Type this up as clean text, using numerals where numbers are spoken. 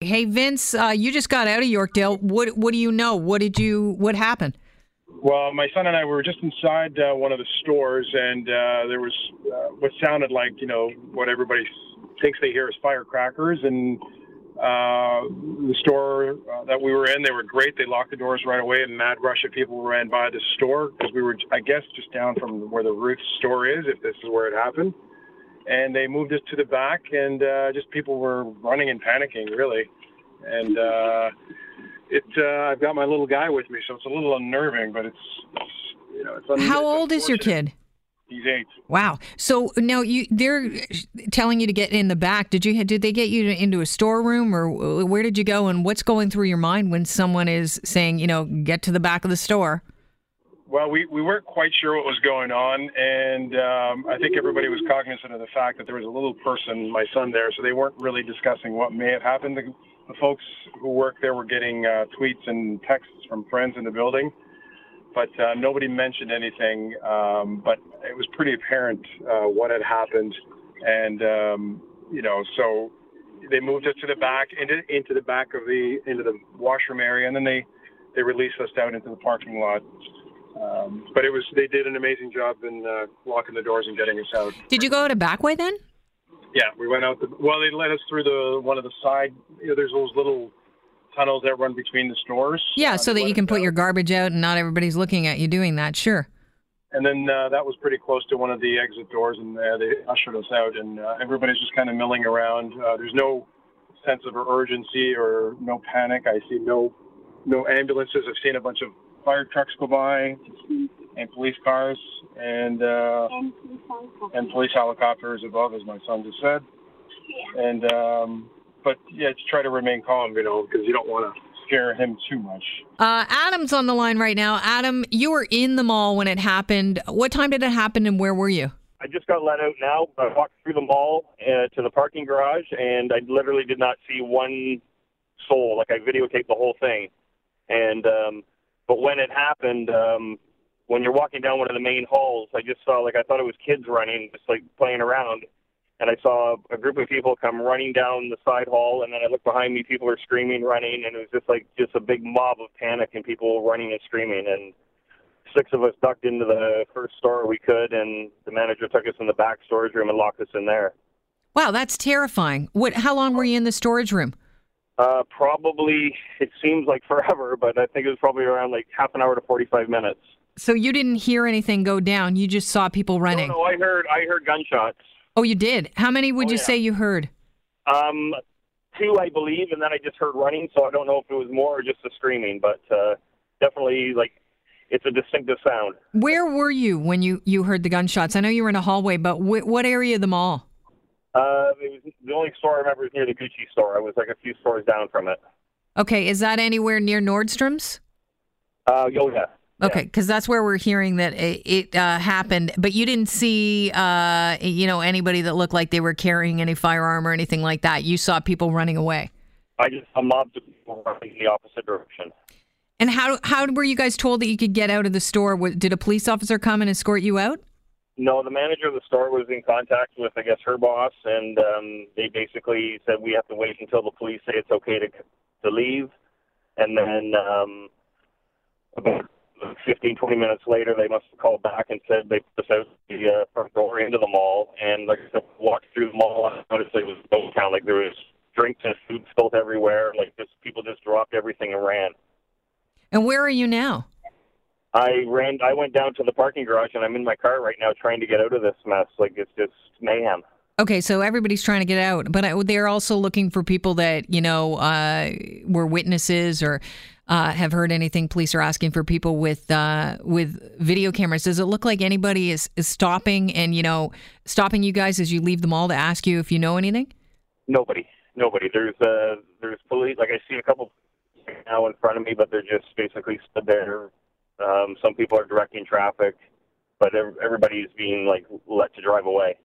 Hey Vince, you just got out of Yorkdale. What do you know? What happened? Well, my son and I were just inside one of the stores, and there was what sounded like, you know, what everybody thinks they hear is firecrackers. And the store that we were in, they were great. They locked the doors right away, and mad rush of people ran by the store because we were, I guess, just down from where the Roots store is, if this is where it happened. And they moved us to the back, and just people were running and panicking, really. And I've got my little guy with me, so it's a little unnerving, but it's you know, it's unnerving. How old is your kid? He's 8. Wow. So now they're telling you to get in the back. Did they get you into a storeroom, or where did you go? And what's going through your mind when someone is saying, you know, get to the back of the store? Well, we weren't quite sure what was going on, and I think everybody was cognizant of the fact that there was a little person, my son, there, so they weren't really discussing what may have happened. The folks who work there were getting tweets and texts from friends in the building, but nobody mentioned anything, but it was pretty apparent what had happened, and, you know, so they moved us to the back, into the back of into the washroom area, and then they released us down into the parking lot. But they did an amazing job in locking the doors and getting us out. Did you go out a back way then? Yeah, we went out. Well, they let us through one of the side. You know, there's those little tunnels that run between the stores. Yeah, so that you can put your garbage out and not everybody's looking at you doing that. Sure. And then that was pretty close to one of the exit doors, and they ushered us out, and everybody's just kind of milling around. There's no sense of urgency or no panic. I see no ambulances. I've seen a bunch of fire trucks go by, and police cars, and police helicopters above, as my son just said. Yeah. And but yeah, just try to remain calm, you know, because you don't want to scare him too much. Adam's on the line right now. Adam, you were in the mall when it happened. What time did it happen, and where were you? I just got let out now. I walked through the mall to the parking garage, and I literally did not see one soul. Like, I videotaped the whole thing, and. But when it happened, when you're walking down one of the main halls, I just saw, I thought it was kids running, just, playing around. And I saw a group of people come running down the side hall, and then I looked behind me, people were screaming, running, and it was just a big mob of panic and people running and screaming. And 6 of us ducked into the first store we could, and the manager took us in the back storage room and locked us in there. Wow, that's terrifying. How long were you in the storage room? Probably, it seems like forever, but I think it was probably around half an hour to 45 minutes. So you didn't hear anything go down, you just saw people running? No, I heard gunshots. Oh, you did? How many would you say you heard? 2, I believe, and then I just heard running, so I don't know if it was more or just the screaming, but definitely, it's a distinctive sound. Where were you when you heard the gunshots? I know you were in a hallway, but what area of the mall? It was the only store I remember was near the Gucci store. I was a few stores down from it. Okay, is that anywhere near Nordstrom's? Yeah. Okay, because that's where we're hearing that it happened. But you didn't see, anybody that looked like they were carrying any firearm or anything like that. You saw people running away. I just saw mobs of people running in the opposite direction. And how were you guys told that you could get out of the store? Did a police officer come and escort you out? No, the manager of the store was in contact with, I guess, her boss, and they basically said we have to wait until the police say it's okay to leave. And then about 15, 20 minutes later, they must have called back and said they put us out the front door into the mall. And like I said, walked through the mall, I noticed it was a town. There was drinks and food spilled everywhere. People just dropped everything and ran. And where are you now? I went down to the parking garage, and I'm in my car right now trying to get out of this mess. It's just mayhem. Okay, so everybody's trying to get out, but they're also looking for people that, were witnesses or have heard anything. Police are asking for people with video cameras. Does it look like anybody is stopping and, stopping you guys as you leave the mall to ask you if you know anything? Nobody. There's police. I see a couple now in front of me, but they're just basically stood there. Some people are directing traffic, but everybody's being let to drive away.